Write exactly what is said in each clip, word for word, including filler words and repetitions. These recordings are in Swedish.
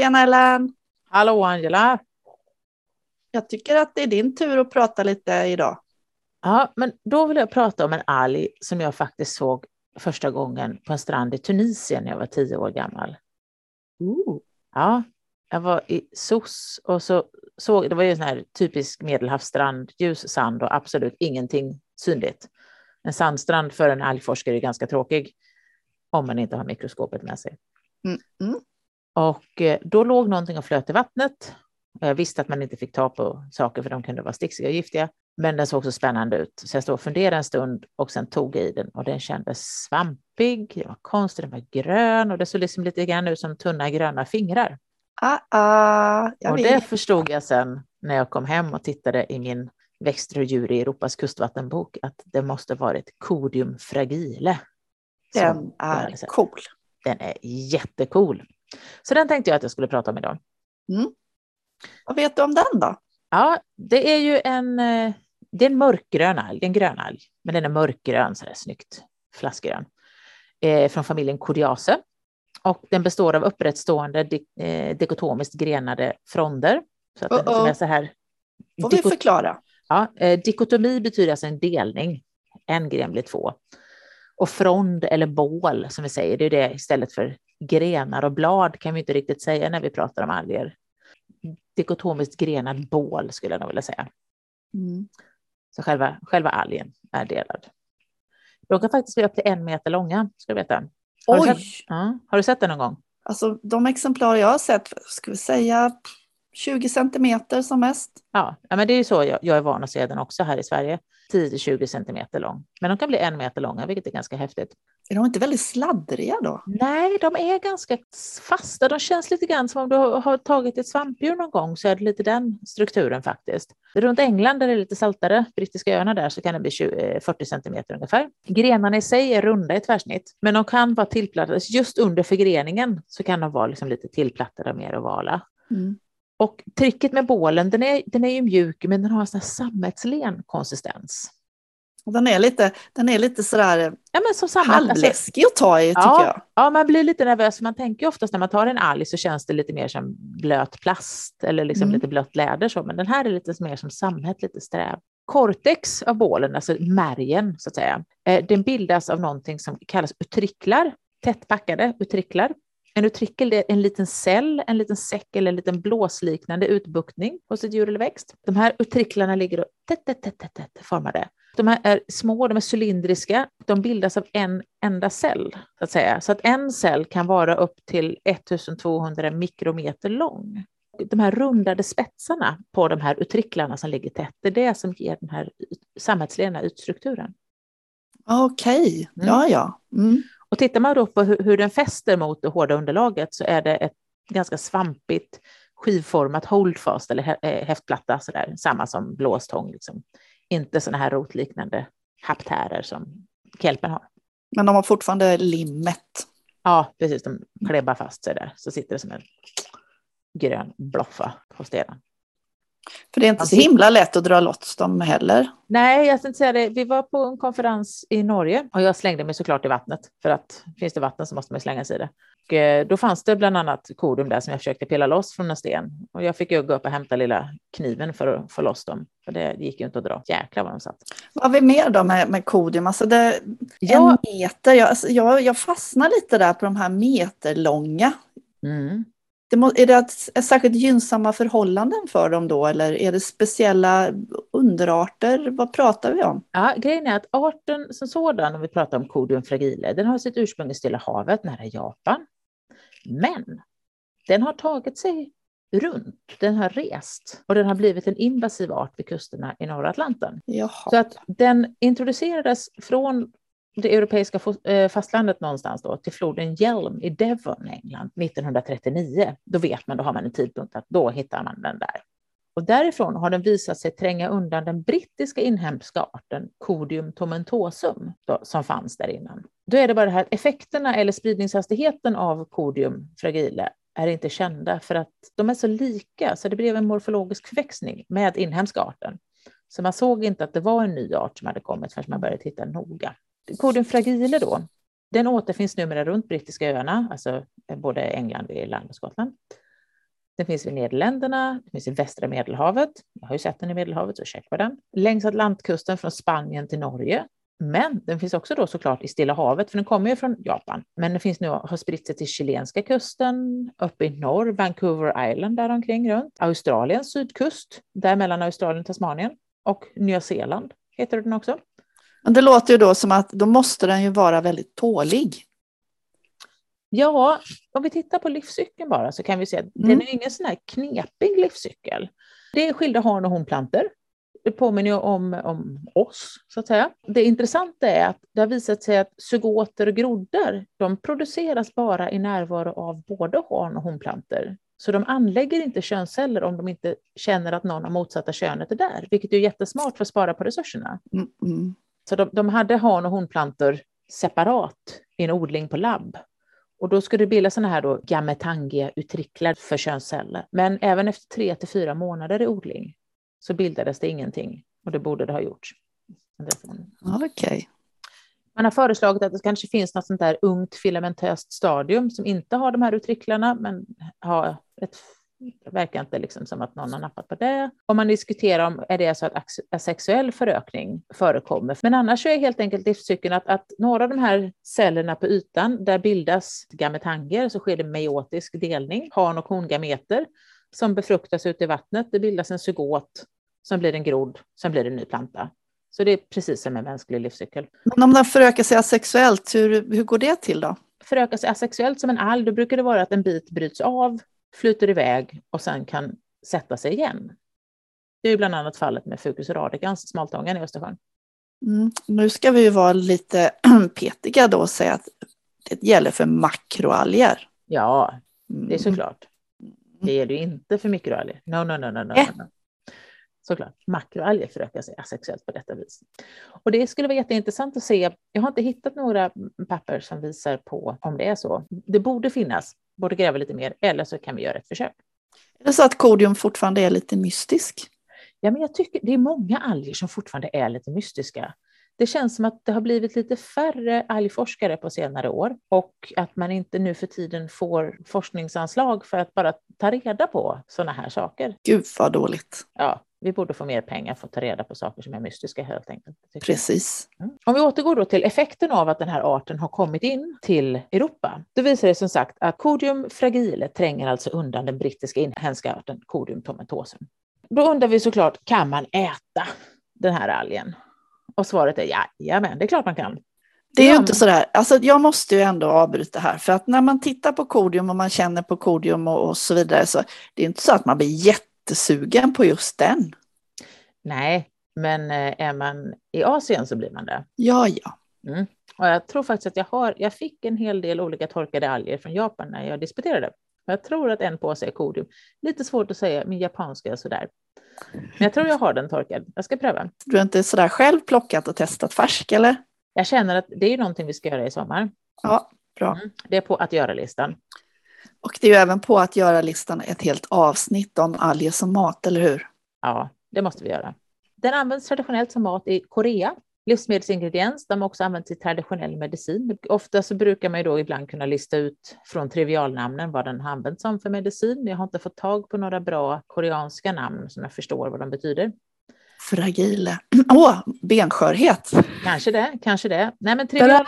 Tjena Ellen! Hallå Angela! Jag tycker att det är din tur att prata lite idag. Ja, men då vill jag prata om en alg som jag faktiskt såg första gången på en strand i Tunisien när jag var tio år gammal. Uh. Ja, jag var i Sousse och så såg, det var ju en sån här typisk medelhavsstrand, ljus sand och absolut ingenting synligt. En sandstrand för en algforskare är ganska tråkig om man inte har mikroskopet med sig. Mm-mm. Och då låg någonting och flöt i vattnet. Jag visste att man inte fick ta på saker för de kunde vara sticksiga och giftiga. Men den såg så spännande ut. Så jag stod och funderade en stund och sen tog jag i den. Och den kändes svampig, den var konstig, den var grön. Och det såg liksom lite grann ut som tunna gröna fingrar. Uh-uh, jag och vet. Det förstod jag sen när jag kom hem och tittade i min växter och djur i Europas kustvattenbok. Att det måste varit Codium fragile. Den är cool. Den är jättecool. Så den tänkte jag att jag skulle prata om idag. Mm. Vad vet du om den då? Ja, det är ju en, det är en mörkgrön alg, en grön alg. Men den är mörkgrön, så det är snyggt, flaskgrön. Eh, från familjen Codiaceae. Och den består av upprättstående di- eh, dikotomiskt grenade fronder. Så att den är så här. Får dikot- vi förklara? Ja, eh, dikotomi betyder alltså en delning. En gren blir två. Och frond eller bål som vi säger, det är det istället för grenar och blad kan vi inte riktigt säga när vi pratar om alger. Dikotomiskt grenad bål skulle jag nog vilja säga. Mm. Så själva, själva algen är delad. De kan faktiskt bli upp till en meter långa, ska du veta. Har Oj! Du sett, ja, har du sett det någon gång? Alltså de exemplar jag har sett, ska vi säga tjugo centimeter som mest. Ja, men det är ju så jag, jag är van att se den också här i Sverige. tio till tjugo centimeter lång. Men de kan bli en meter långa, vilket är ganska häftigt. Är de inte väldigt sladdriga då? Nej, de är ganska fasta. De känns lite grann som om du har tagit ett svampdjur någon gång så är det lite den strukturen faktiskt. Runt England där det är lite saltare, brittiska öarna där så kan det bli tjugo, fyrtio centimeter ungefär. Grenarna i sig är runda i tvärsnitt, men de kan vara tillplattade. Just under förgreningen så kan de vara liksom lite tillplattade och mer ovala. Mm. Och tricket med bålen, den är, den är ju mjuk men den har en sån här sammetslen konsistens. Den är lite, den är lite sådär ja, men som halvläskig alltså, att ta i tycker ja, jag. Ja, man blir lite nervös för man tänker oftast när man tar en alg så känns det lite mer som blöt plast eller liksom mm. lite blött läder. Så, men den här är lite mer som sammet, lite sträv. Cortex av bålen, alltså märgen så att säga, eh, den bildas av någonting som kallas utricklar, tättpackade utricklar. En utrickel är en liten cell, en liten säck eller en liten blåsliknande utbuktning hos ett djur eller växt. De här utricklarna ligger och tätt, tätt, tätt, tätt, tätt formade. De här är små, de är cylindriska. De bildas av en enda cell, så att säga. Så att en cell kan vara upp till ettusentvåhundra mikrometer lång. De här rundade spetsarna på de här utricklarna som ligger tätt, det är det som ger den här sammetslena ytstrukturen. Okej, okay. ja ja. Mm. Och tittar man då på hur, hur den fäster mot det hårda underlaget så är det ett ganska svampigt skivformat holdfast eller häftplatta sådär, samma som blåstång liksom. Inte sådana här rotliknande haptärer som kelpen har. Men de har fortfarande limmet. Ja, precis. De klebbar fast sig där. Så sitter det som en grön bloffa på stenen. För det är inte så himla lätt att dra lots dem heller. Nej, jag ska inte säga det. Vi var på en konferens i Norge och jag slängde mig såklart i vattnet. För att finns det vatten så måste man slänga sig i det. Och då fanns det bland annat codium där som jag försökte pilla loss från en sten. Och jag fick ju gå upp och hämta lilla kniven för att få loss dem. För det gick ju inte att dra. Jäklar vad de satt. Vad har vi mer då med, med codium? Alltså det, ja. En meter. Jag, alltså jag, jag fastnar lite där på de här meterlånga. Mm. Det må, är det ett, ett särskilt gynnsamma förhållanden för dem då? Eller är det speciella underarter? Vad pratar vi om? Ja, grejen är att arten som sådan, om vi pratar om Codium fragile, den har sitt ursprung i Stilla havet nära Japan. Men den har tagit sig runt, den har rest och den har blivit en invasiv art vid kusterna i norra Atlanten. Jaha. Så att den introducerades från det europeiska fastlandet någonstans då till floden Hjelm i Devon, England nittonhundratrettionio. Då vet man, då har man en tidpunkt att då hittar man den där. Och därifrån har den visat sig tränga undan den brittiska inhemska arten Codium tomentosum då, som fanns där innan. Då är det bara det här att effekterna eller spridningshastigheten av Codium fragile är inte kända för att de är så lika så det blev en morfologisk förväxling med inhemska arten. Så man såg inte att det var en ny art som hade kommit förrän man började titta noga. Codium fragile då, den återfinns numera runt brittiska öarna, alltså både England, Irland och Skottland. Den finns vid Nederländerna, den finns i Västra Medelhavet. Jag har ju sett den i Medelhavet, så checkar den. Längs Atlantkusten från Spanien till Norge. Men den finns också då såklart i Stilla havet, för den kommer ju från Japan. Men den finns nu, har spritt sig till chilenska kusten, uppe i norr, Vancouver Island där omkring runt. Australiens sydkust, där mellan Australien och Tasmanien. Och Nya Zeeland heter den också. Men det låter ju då som att då måste den ju vara väldigt tålig. Ja, om vi tittar på livscykeln bara så kan vi se att mm. den är ingen sån här knepig livscykel. Det är skilda harn och honplantor. Det påminner ju om, om oss, så att säga. Det intressanta är att det har visat sig att zygoter och groddor, de produceras bara i närvaro av både harn och honplantor. Så de anlägger inte könsceller om de inte känner att någon av motsatta könet är där. Vilket är jättesmart för att spara på resurserna. Mm. Så de, de hade harn och honplantor separat i en odling på labb. Och då skulle det bilda sådana här då gametangia-utricklar för könsceller. Men även efter tre till fyra månader i odling så bildades det ingenting. Och det borde det ha gjorts. Okej. Okay. Man har föreslagit att det kanske finns något sånt där ungt filamentöst stadium som inte har de här utricklarna. Men har ett, det verkar inte liksom som att någon har nappat på det. Om man diskuterar om är det så att asexuell förökning förekommer. Men annars är helt enkelt livscykeln att, att några av de här cellerna på ytan, där bildas gametanger, så sker det meiotisk delning. Harn- och hongameter som befruktas ut i vattnet. Det bildas en zygot som blir en grodd, som blir en ny planta. Så det är precis som en mänsklig livscykel. Men om den förökar sig asexuellt, hur, hur går det till då? Förökar sig asexuellt som en alg, då brukar det vara att en bit bryts av, flyter iväg och sen kan sätta sig igen. Det är ju bland annat fallet med Fucus radicans, smaltången i Östersjön. Mm. Nu ska vi ju vara lite petiga då och säga att det gäller för makroalger. Ja, det är såklart. Det gäller ju inte för mikroalger. No, no, no, no, no. Äh. no. Såklart, makroalger förökar sig asexuellt på detta vis. Och det skulle vara jätteintressant att se. Jag har inte hittat några papper som visar på om det är så. Det borde finnas. Borde gräva lite mer. Eller så kan vi göra ett försök. Är det så att Codium fortfarande är lite mystisk? Ja, men jag tycker det är många alger som fortfarande är lite mystiska. Det känns som att det har blivit lite färre algforskare på senare år. Och att man inte nu för tiden får forskningsanslag för att bara ta reda på sådana här saker. Gud vad dåligt. Ja. Vi borde få mer pengar för att ta reda på saker som är mystiska helt enkelt. Precis. Mm. Om vi återgår då till effekten av att den här arten har kommit in till Europa. Då visar det som sagt att Codium fragile tränger alltså undan den brittiska inhemska arten Codium tomentosum. Då undrar vi såklart, kan man äta den här algen? Och svaret är ja, men det är klart man kan. Det är ja, ju inte sådär, alltså jag måste ju ändå avbryta här, för att när man tittar på Codium och man känner på Codium och, och så vidare, så det är inte så att man blir jätte sugen på just den. Nej, men är man i Asien så blir man det. Ja, ja. Mm. Och jag tror faktiskt att jag har, jag fick en hel del olika torkade alger från Japan när jag disputerade. Jag tror att en påse är Codium. Lite svårt att säga, min japanska är sådär. Men jag tror jag har den torkad. Jag ska pröva. Du har inte sådär själv plockat och testat färsk, eller? Jag känner att det är någonting vi ska göra i sommar. Ja, bra. Mm. Det är på att göra-listan. Och det är ju även på att göra listan ett helt avsnitt om alger som mat, eller hur? Ja, det måste vi göra. Den används traditionellt som mat i Korea. Livsmedelsingrediens, de har också använts i traditionell medicin. Ofta så brukar man ju då ibland kunna lista ut från trivialnamnen vad den har använts som för medicin. Jag har inte fått tag på några bra koreanska namn som jag förstår vad de betyder. Fragile. Åh, oh, benskörhet. Kanske det, kanske det. Nej, men trivial,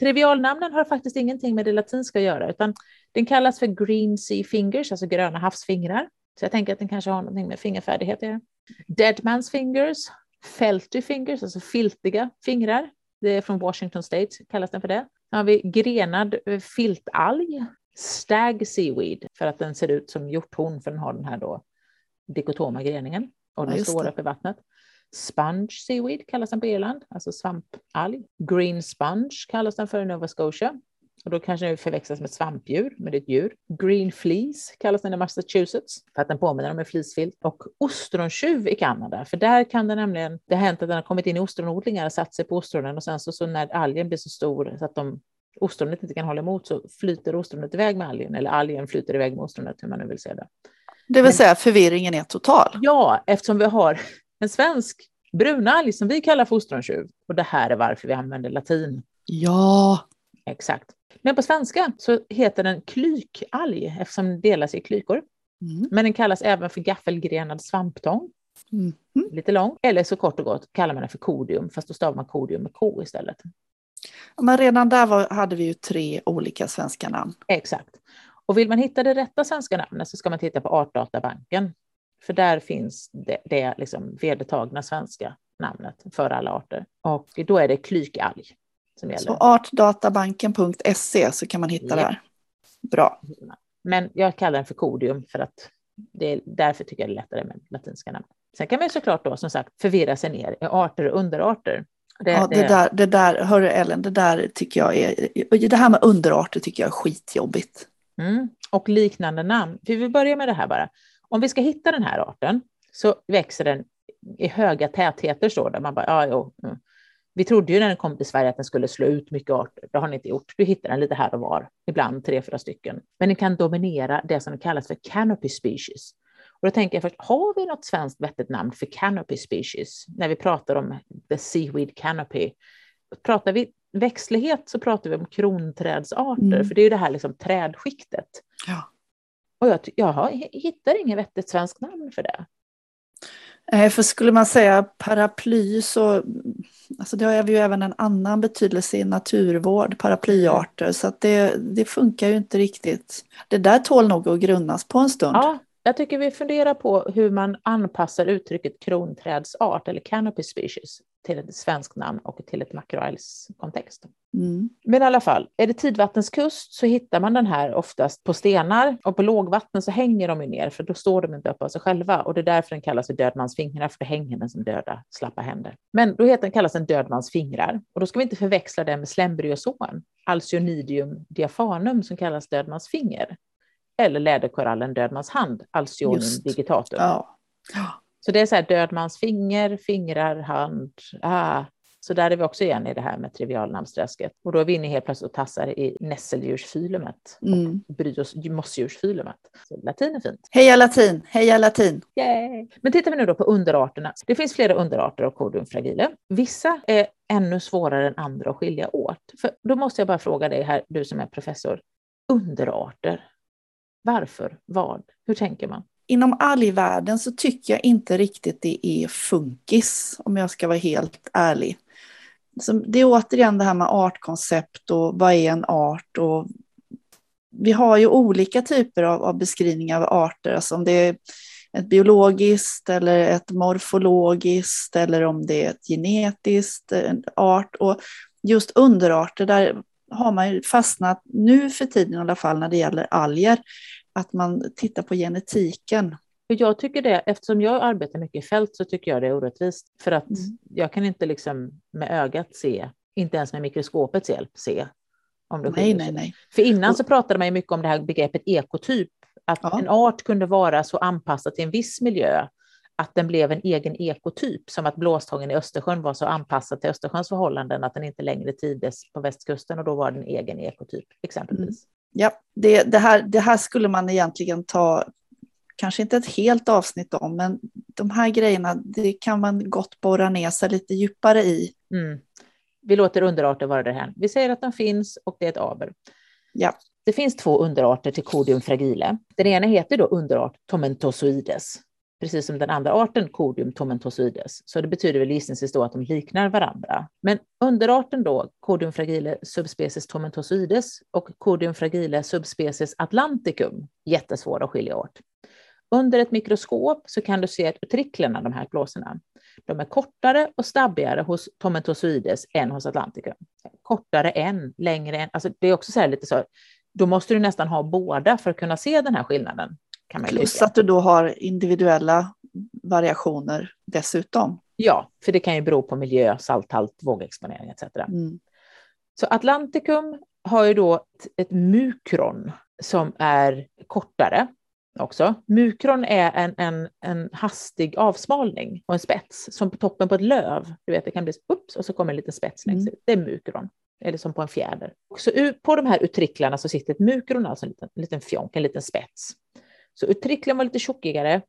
trivialnamnen har faktiskt ingenting med det latinska att göra, utan den kallas för green sea fingers, alltså gröna havsfingrar. Så jag tänker att den kanske har någonting med fingerfärdighet att göra. Dead man's fingers, felty fingers, alltså filtiga fingrar. Det är från Washington State, kallas den för det. Sen har vi grenad filtalg, stag seaweed, för att den ser ut som hjorthorn, för den har den här då dikotoma greningen. Och den ja, står uppe i vattnet. Sponge seaweed kallas den på Irland, alltså svampalg. Green sponge kallas den för Nova Scotia. Och då kanske den förväxlas med svampdjur, med ett djur. Green fleece kallas den i Massachusetts, för att den påminner om en fleecefilt. Och ostrontjuv i Kanada, för där kan den nämligen, det har hänt att den har kommit in i ostronodlingar och satt sig på ostronen. Och sen så, så när algen blir så stor så att de, ostronet inte kan hålla emot, så flyter ostronet iväg med algen. Eller algen flyter iväg med ostronet, hur man nu vill se det. Det vill säga förvirringen är total. Ja, eftersom vi har en svensk brunalg som vi kallar ostrontjuv. Och det här är varför vi använder latin. Ja. Exakt. Men på svenska så heter den klykalg eftersom den delas i klykor. Mm. Men den kallas även för gaffelgrenad svamptång. Mm. Lite lång. Eller så kort och gott kallar man den för codium. Fast då stavar man codium med K istället. Ja, men redan där var, hade vi ju tre olika svenska namn. Exakt. Och vill man hitta det rätta svenska namnet så ska man titta på Artdatabanken. För där finns det, det liksom vedertagna svenska namnet för alla arter. Och då är det klykalg som gäller. Så artdatabanken punkt se så kan man hitta ja. där. Bra. Men jag kallar den för codium för att det är, därför tycker jag det är lättare med latinska namn. Sen kan man såklart då som sagt förvirra sig ner i arter och underarter. Det, ja, det, det, där, det där, hörru Ellen, det där tycker jag är, det här med underarter tycker jag är skitjobbigt. Mm. Och liknande namn. Vi vill börja med det här bara. Om vi ska hitta den här arten så växer den i höga tätheter så där man bara, ja, jo. Mm. Vi trodde ju när den kom till Sverige att den skulle slå ut mycket arter. Det har den inte gjort. Du hittar den lite här och var. Ibland tre, fyra stycken. Men den kan dominera det som kallas för canopy species. Och då tänker jag först, har vi något svenskt vettigt namn för canopy species? När vi pratar om the seaweed canopy. Pratar vi växtlighet så pratar vi om kronträdsarter. Mm. För det är ju det här liksom trädskiktet. Ja. Och jag, jag hittar inget vettigt svenskt namn för det. För skulle man säga paraply så, alltså det har ju även en annan betydelse i naturvård, paraplyarter, så att det, det funkar ju inte riktigt. Det där tål nog att grundas på en stund. Ja, jag tycker vi funderar på hur man anpassar uttrycket kronträdsart eller canopy species till ett svenskt namn och till ett makroalgskontext. Mm. Men i alla fall, är det tidvattenskust så hittar man den här oftast på stenar och på lågvatten så hänger de ju ner för då står de inte upp av sig själva och det är därför den kallas för dödmansfingrar för det hänger den som döda slappa händer. Men då heter den kallas en dödmansfingrar och då ska vi inte förväxla den med slembriozoan, Alcyonidium diaphanum som kallas dödmansfinger eller läderkorallen dödmanshand, Alcyonidium digitatum. Ja. Så det är så här dödmansfinger, fingrar, hand, ah. Så där är vi också igen i det här med trivialnamnsträsket. Och då är vi inne helt plötsligt och tassar i nässeldjursfilumet. Mm. Och bryos, mossdjursfilumet. Så latin är fint. Heja latin, heja latin. Yay. Men tittar vi nu då på underarterna. Det finns flera underarter av Codium fragile. Vissa är ännu svårare än andra att skilja åt. För då måste jag bara fråga dig här, du som är professor. Underarter. Varför? Vad? Hur tänker man? Inom algvärlden så tycker jag inte riktigt det är funkis, om jag ska vara helt ärlig. Så det är återigen det här med artkoncept och vad är en art. Och vi har ju olika typer av, av beskrivningar av arter. Alltså om det är ett biologiskt eller ett morfologiskt eller om det är ett genetiskt en art. Och just underarter, där har man ju fastnat nu för tiden i alla fall när det gäller alger. Att man tittar på genetiken. Jag tycker det, eftersom jag arbetar mycket i fält så tycker jag det är orättvist. För att mm. jag kan inte liksom med ögat se, inte ens med mikroskopets hjälp se. Om det nej, nej, nej. För innan så pratade man ju mycket om det här begreppet ekotyp. Att ja. en art kunde vara så anpassad till en viss miljö att den blev en egen ekotyp. Som att blåstången i Östersjön var så anpassad till Östersjöns förhållanden att den inte längre trivdes på västkusten och då var den egen ekotyp exempelvis. Mm. Ja, det, det, här, det här skulle man egentligen ta, kanske inte ett helt avsnitt om, men de här grejerna, det kan man gott borra ner sig lite djupare i. Mm. Vi låter underarter vara det här. Vi säger att de finns och det är ett aber. Ja. Det finns två underarter till Codium fragile. Den ena heter då underart tomentosoides, precis som den andra arten Codium tomentosum. Så det betyder väl gissningsvis då att de liknar varandra. Men underarten då Codium fragile subspecies tomentosum och Codium fragile subspecies atlanticum, jättesvåra att skilja åt. Under ett mikroskop så kan du se utricklarna, de här blåsorna. De är kortare och stabbigare hos tomentosum än hos atlanticum. Kortare än, längre än, alltså det är också så här lite så, då måste du nästan ha båda för att kunna se den här skillnaden. Plus att du då har individuella variationer dessutom. Ja, för det kan ju bero på miljö, salthalt, vågexponering et cetera. Mm. Så atlanticum har ju då ett, ett mukron som är kortare också. Mukron är en, en, en hastig avsmalning och en spets som på toppen på ett löv. Du vet, det kan bli ups och så kommer en liten spets längs ut. Mm. Det är mukron. Eller som på en fjäder. Så på de här utricklarna så sitter ett mukron, alltså en liten, en liten fjonk, en liten spets. Så uttricklen var lite tjockigare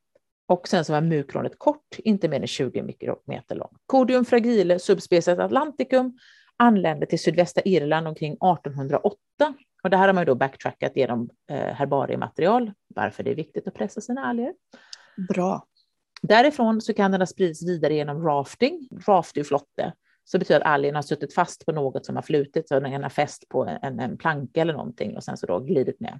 och sen så var mukronet kort, inte mer än tjugo mikrometer lång. Codium fragile subspecies atlanticum anlände till sydvästra Irland omkring arton hundra åtta Och det här har man ju då backtrackat genom herbariematerial, varför det är viktigt att pressa sina alger. Bra. Därifrån så kan den ha sprids vidare genom rafting. Raft är flotte. Så betyder att algen har suttit fast på något som har flutit. Så den har fäst på en, en planka eller någonting och sen så då glidit ner.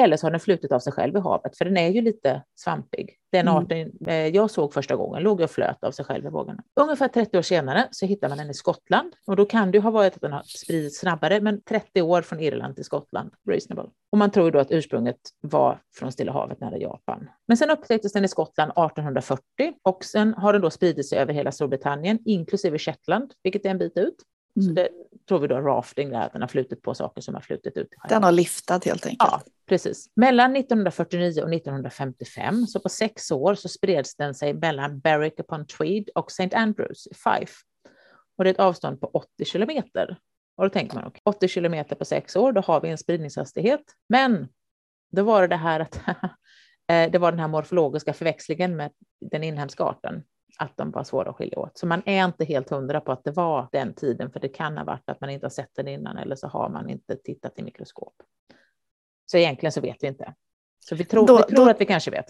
Eller så har den flutit av sig själv i havet. För den är ju lite svampig. Den arten mm. jag såg första gången låg och flöt av sig själv i vågorna. Ungefär trettio år senare så hittar man den i Skottland. Och då kan det ju ha varit att den har spridits snabbare. Men trettio år från Irland till Skottland. Reasonable. Och man tror då att ursprunget var från Stilla havet nära Japan. Men sen upptäcktes den i Skottland arton fyrtio. Och sen har den då spridits över hela Storbritannien. Inklusive Shetland. Vilket är en bit ut. Mm. Så det tror vi då rafting där, att den har flutit på saker som har flutit ut. Den har liftat helt enkelt. Ja, precis. Mellan nittonhundrafyrtionio och nittonhundrafemtiofem, så på sex år så spreds den sig mellan Berwick upon Tweed och Saint Andrews i Fife. Och det är ett avstånd på åttio kilometer. Och då tänker man, okay, åttio kilometer på sex år, då har vi en spridningshastighet. Men då var det det här att det var den här morfologiska förväxlingen med den inhemska arten. Att de var svåra att skilja åt. Så man är inte helt hundra på att det var den tiden. För det kan ha varit att man inte har sett den innan. Eller så har man inte tittat i mikroskop. Så egentligen så vet vi inte. Så vi tror, då, vi tror då, att vi kanske vet.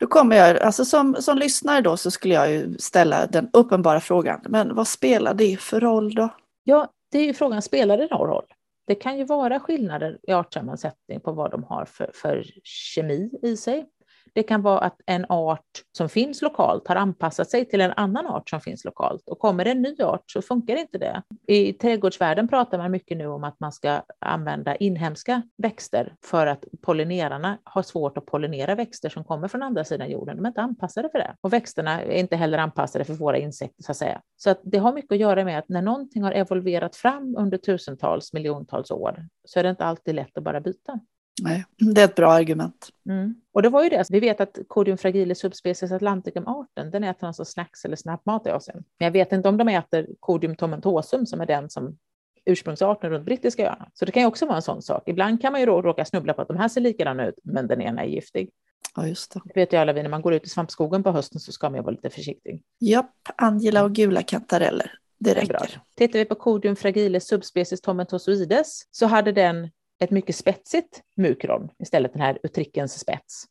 Då kommer jag, alltså som, som lyssnare då så skulle jag ju ställa den uppenbara frågan. Men vad spelar det för roll då? Ja, det är ju frågan, spelar det någon roll? Det kan ju vara skillnader i artsammansättning på vad de har för, för kemi i sig. Det kan vara att en art som finns lokalt har anpassat sig till en annan art som finns lokalt. Och kommer det en ny art så funkar inte det. I trädgårdsvärlden pratar man mycket nu om att man ska använda inhemska växter för att pollinerarna har svårt att pollinera växter som kommer från andra sidan jorden. De är inte anpassade för det. Och växterna är inte heller anpassade för våra insekter så att säga. Så att det har mycket att göra med att när någonting har evolverat fram under tusentals, miljontals år så är det inte alltid lätt att bara byta. Nej, det är ett bra argument. Mm. Och det var ju det. Vi vet att Codium fragile subspecies atlanticum-arten, den äter alltså snacks eller snabbmat i Asien. Men jag vet inte om de äter Codium tomentosum som är den som ursprungsarten runt brittiska öarna. Så det kan ju också vara en sån sak. Ibland kan man ju då råka snubbla på att de här ser likadana ut, men den ena är giftig. Ja, just det. Det vet jag alla vi, när man går ut i svampskogen på hösten så ska man ju vara lite försiktig. Japp, angela och gula kantareller. Det räcker. Tittar vi på Codium fragile subspecies tomentosoides så hade den ett mycket spetsigt mukron, istället den här utrickens spets,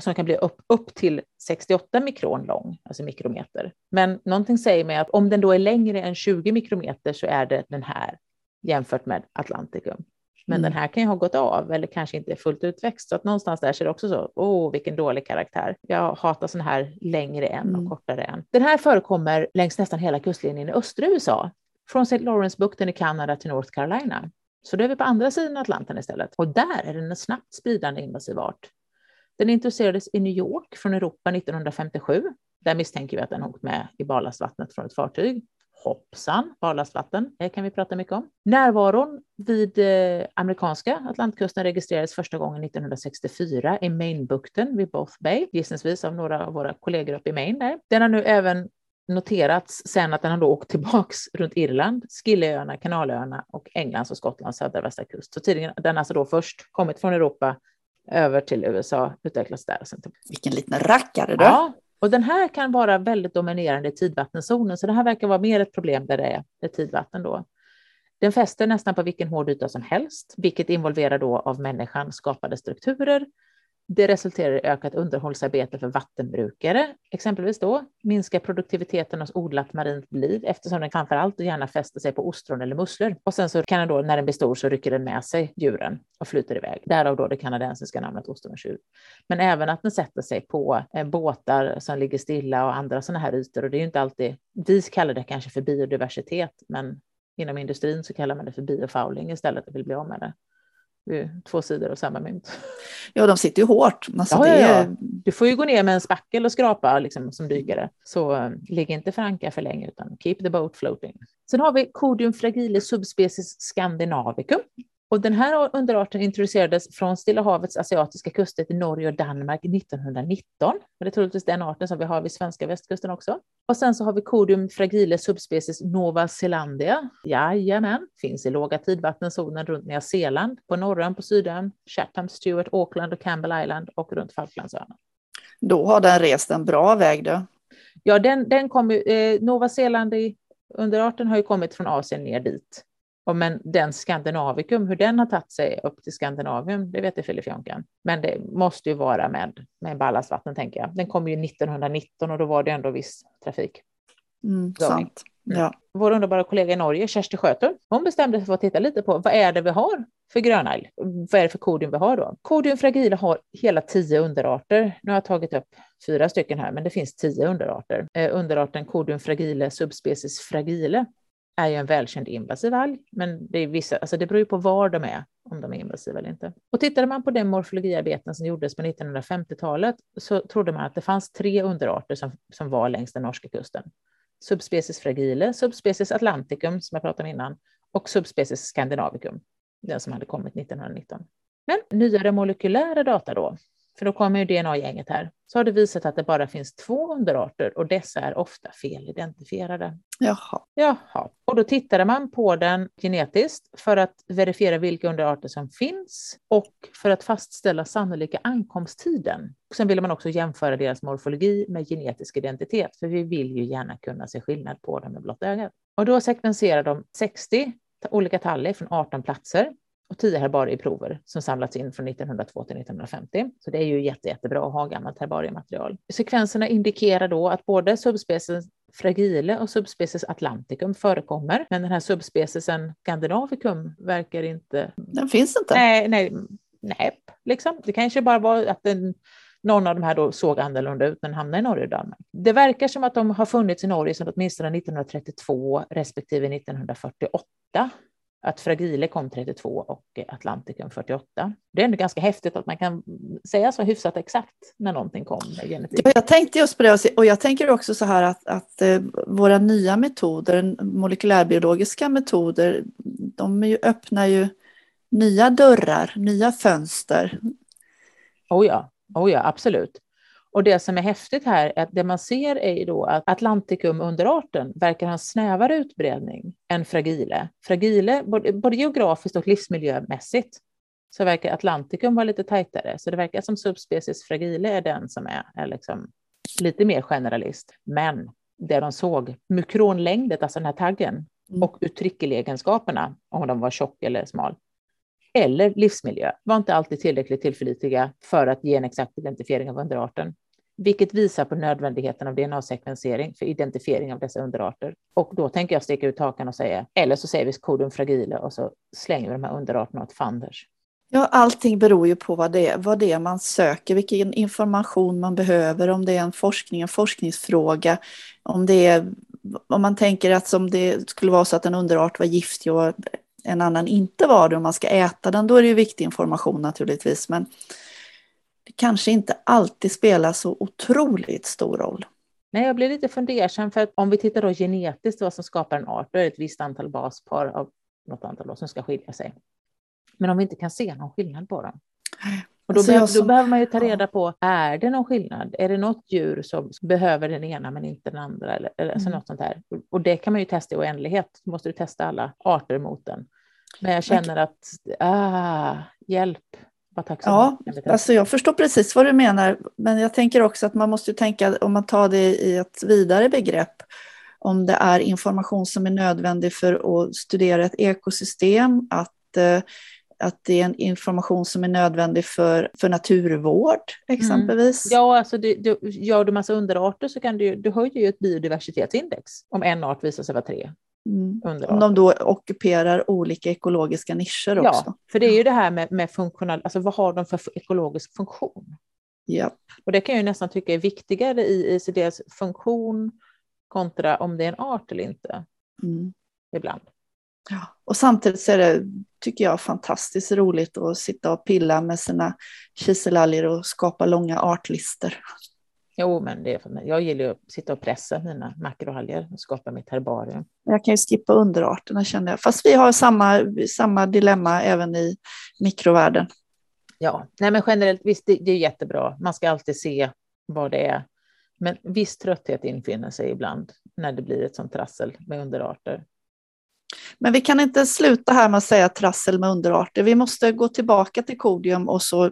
som kan bli upp, upp till sextioåtta mikron lång, alltså mikrometer. Men någonting säger mig att om den då är längre än tjugo mikrometer så är det den här jämfört med Atlanticum. Men mm. den här kan ju ha gått av eller kanske inte är fullt utväxt. Så att någonstans där ser det också så, åh oh, vilken dålig karaktär. Jag hatar sån här längre än och mm. kortare än. Den här förekommer längs nästan hela kustlinjen i östra U S A. Från Saint Lawrence-bukten i Kanada till North Carolina. Så då är vi på andra sidan Atlanten istället. Och där är den en snabbt spridande invasiv art. Den introducerades i New York från Europa nittonhundrafemtiosju. Där misstänker vi att den har åkt med i barlastvattnet från ett fartyg. Hoppsan, barlastvatten, det kan vi prata mycket om. Närvaron vid eh, amerikanska Atlantkusten registrerades första gången nittonhundrasextiofyra i Mainebukten vid Both Bay. Gissningsvis av några av våra kollegor uppe i Maine där. Den har nu även noterats sen att den har då åkt tillbaks runt Irland, Skilleöarna, Kanalöarna och Englands och Skottlands södra västra kust. Så tydligen den alltså då först kommit från Europa över till U S A, utvecklats där. Vilken liten rackare då! Ja, och den här kan vara väldigt dominerande i tidvattenzonen, så det här verkar vara mer ett problem där det är, det är tidvatten då. Den fäster nästan på vilken hård yta som helst, vilket involverar då av människan skapade strukturer. Det resulterar i ökat underhållsarbete för vattenbrukare, exempelvis då minskar produktiviteten hos odlat marint liv eftersom den framförallt gärna fäster sig på ostron eller musslor. Och sen så kan den då, när den blir stor så rycker den med sig djuren och flyter iväg. Därav då det kanadensiska namnet ostronstjur. Men även att den sätter sig på båtar som ligger stilla och andra sådana här ytor. Och det är ju inte alltid, vi kallar det kanske för biodiversitet, men inom industrin så kallar man det för biofouling istället och vill bli av med det. Två sidor av samma mynt. Ja, de sitter ju hårt. Alltså, ja, det är... ja. Du får ju gå ner med en spackel och skrapa liksom, som dykare. Så um, ligg inte för ankar för länge utan keep the boat floating. Sen har vi Codium fragile subspecies scandinavicum. Och den här underarten introducerades från Stilla havets asiatiska kuster till Norge och Danmark nittonhundranitton. Och det är troligtvis den arten som vi har vid svenska västkusten också. Och sen så har vi Codium fragile subspecies Nova Zeelandia. Jajamän, finns i låga tidvattenzonen runt Nya Zeeland, på norrön, på sydön, Chatham, Stewart, Auckland och Campbell Island och runt Falklandsöarna. Då har den rest en bra väg då. Ja, den, den kom ju, eh, Nova Zeelandia underarten har ju kommit från Asien ner dit. Och men den Skandinavikum, hur den har tagit sig upp till Skandinavien, det vet jag Filifjonkan. Men det måste ju vara med, med ballastvatten, tänker jag. Den kom ju nittonhundranitton och då var det ändå viss trafik. Mm, sant. Mm. Ja. Vår underbara kollega i Norge, Kersti Sjötun, hon bestämde sig för att titta lite på vad är det vi har för grönalg? Vad är det för codium vi har då? Codium fragile har hela tio underarter. Nu har jag tagit upp fyra stycken här, men det finns tio underarter. Eh, underarten Codium fragile, subspecies fragile, är ju en välkänd invasiv alg, men det, är vissa, alltså det beror ju på var de är, om de är invasiva eller inte. Och tittade man på den morfologiarbeten som gjordes på nittonhundrafemtiotalet så trodde man att det fanns tre underarter som, som var längs den norska kusten. Subspecies fragile, subspecies atlanticum som jag pratade om innan och subspecies scandinavicum, den som hade kommit nittonhundranitton. Men nyare molekylära data då, för då kommer ju D N A-gänget här, så har det visat att det bara finns två underarter och dessa är ofta felidentifierade. Jaha. Jaha. Och då tittade man på den genetiskt för att verifiera vilka underarter som finns och för att fastställa sannolika ankomsttiden. Och sen ville man också jämföra deras morfologi med genetisk identitet, för vi vill ju gärna kunna se skillnad på dem med blott ögat. Och då sekvenserade de sextio olika talli från arton platser. Och tio herbariprover som samlats in från nittonhundratvå till nittonhundrafemtio. Så det är ju jätte, jättebra att ha gammalt herbariematerial. Sekvenserna indikerar då att både subspecies fragile och subspecies atlanticum förekommer. Men den här subspeciesen scandinavicum verkar inte... Den finns inte. Nej, nej, nej. Liksom. Det kanske bara var att den... någon av de här då såg annorlunda ut men hamnade i Norge och Danmark. Det verkar som att de har funnits i Norge sedan åtminstone nittonhundratrettiotvå respektive nittonhundrafyrtioåtta. Att fragile kom trettiotvå och atlantiken fyrtioåtta. Det är ändå ganska häftigt att man kan säga så hyfsat exakt när någonting kom med genetik. Jag tänkte just på det och jag tänker också så här att, att våra nya metoder, molekylärbiologiska metoder, de är ju, öppnar ju nya dörrar, nya fönster. Oh ja, oh ja, absolut. Och det som är häftigt här är att det man ser är då att atlanticum underarten verkar ha en snävare utbredning än fragile. Fragile, både, både geografiskt och livsmiljömässigt, så verkar atlanticum vara lite tajtare. Så det verkar som subspecies fragile är den som är, är liksom lite mer generalist. Men det de såg, mikronlängdet, alltså den här taggen, och uttryckelegenskaperna, om de var tjock eller smal, eller livsmiljö, var inte alltid tillräckligt tillförlitliga för att ge en exakt identifiering av underarten. Vilket visar på nödvändigheten av D N A-sekvensering för identifiering av dessa underarter. Och då tänker jag sticka ut hakan och säga, eller så säger vi Codium fragile och så slänger vi de här underarterna åt fanders. Ja, allting beror ju på vad det är, vad det är man söker, vilken information man behöver, om det är en forskning, en forskningsfråga, om det är, om man tänker att som det skulle vara så att en underart var giftig och en annan inte var det, om man ska äta den, då är det ju viktig information naturligtvis, men det kanske inte alltid spelar så otroligt stor roll. Nej, jag blir lite fundersam för att om vi tittar då genetiskt vad som skapar en art, då är det ett visst antal baspar av något antal då som ska skilja sig. Men om vi inte kan se någon skillnad på dem. Och då, alltså behöver, som... då behöver man ju ta reda på, är det någon skillnad? Är det något djur som behöver den ena men inte den andra? Eller, eller mm. något sånt där. Och det kan man ju testa i oändlighet. Då måste du testa alla arter mot den. Men jag känner att, ah, hjälp. Vad tack så ja, mycket. Alltså jag förstår precis vad du menar. Men jag tänker också att man måste tänka, om man tar det i ett vidare begrepp, om det är information som är nödvändig för att studera ett ekosystem, att... Eh, Att det är en information som är nödvändig för, för naturvård exempelvis. Mm. Ja, alltså du, du, gör du massa underarter så kan du, du höjer ju ett biodiversitetsindex om en art visar sig vara tre. Mm. Om de då ockuperar olika ekologiska nischer ja, också. Ja, för det är ju det här med, med funktional, alltså vad har de för ekologisk funktion? Yep. Och det kan jag ju nästan tycka är viktigare i, i deras funktion kontra om det är en art eller inte. Mm. Ibland. Ja. Och samtidigt så är det, tycker jag, fantastiskt roligt att sitta och pilla med sina kiselalger och skapa långa artlister. Jo, men det är för mig. Jag gillar ju att sitta och pressa mina makroalger och skapa mitt herbarium. Jag kan ju skippa underarterna, känner jag. Fast vi har samma, samma dilemma även i mikrovärlden. Ja, nej men generellt, visst, det, det är jättebra. Man ska alltid se vad det är. Men viss trötthet infinner sig ibland när det blir ett sånt trassel med underarter. Men vi kan inte sluta här med att säga trassel med underarter. Vi måste gå tillbaka till Codium och så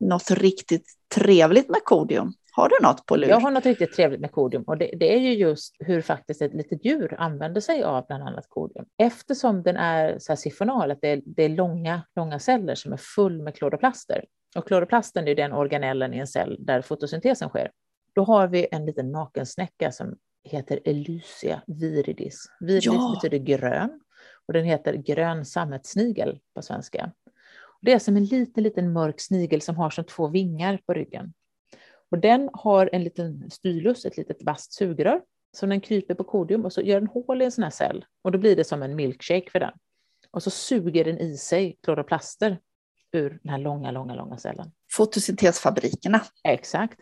något riktigt trevligt med Codium. Har du något på lur? Jag har något riktigt trevligt med codium, och det, det är ju just hur faktiskt ett litet djur använder sig av bland annat codium. Eftersom den är så här sifonal, att det är, det är långa, långa celler som är full med kloroplaster. Och kloroplasten är ju den organellen i en cell där fotosyntesen sker. Då har vi en liten nakensnäcka som heter Elysia viridis. Viridis ja. betyder grön, och den heter grön sammetssnigel på svenska. Det är som en liten, liten mörk snigel som har som två vingar på ryggen. Och den har en liten stylus, ett litet vasst sugrör som den kryper på codium, och så gör den hål i en sån här cell. Och då blir det som en milkshake för den. Och så suger den i sig kloroplaster ur den här långa, långa, långa cellen. Fotosyntesfabrikerna. Exakt.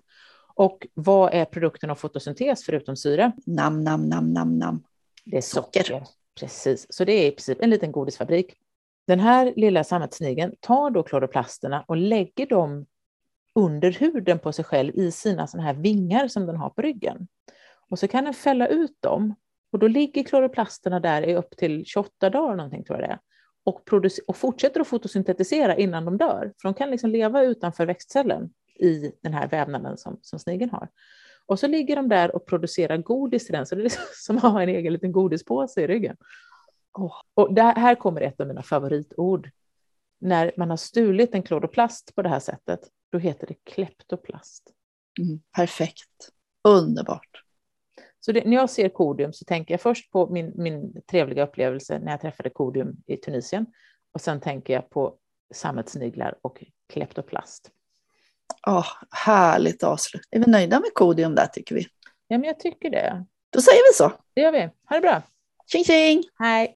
Och vad är produkten av fotosyntes förutom syre? Nam, nam, nam, nam, nam. Det är socker. socker. Precis. Så det är i princip en liten godisfabrik. Den här lilla sammetssnigeln tar då kloroplasterna och lägger dem under huden på sig själv i sina såna här vingar som den har på ryggen. Och så kan den fälla ut dem, och då ligger kloroplasterna där i upp till tjugoåtta dagar någonting, tror jag det är, och, produc- och fortsätter att fotosyntetisera innan de dör. För de kan liksom leva utanför växtcellen i den här vävnaden som, som snigeln har. Och så ligger de där och producerar godis till den, så det är liksom som att ha en egen liten godispåse i ryggen. Oh. Och där, här kommer ett av mina favoritord. När man har stulit en kloroplast på det här sättet, då heter det kleptoplast. Mm, perfekt. Underbart. Så det, när jag ser codium så tänker jag först på min, min trevliga upplevelse när jag träffade codium i Tunisien. Och sen tänker jag på sammetssniglar och kleptoplast. Ja, oh, härligt avslut. Är vi nöjda med codium där, tycker vi? Ja, men jag tycker det. Då säger vi så. Det gör vi. Ha det bra. Tjing, tjing. Hej.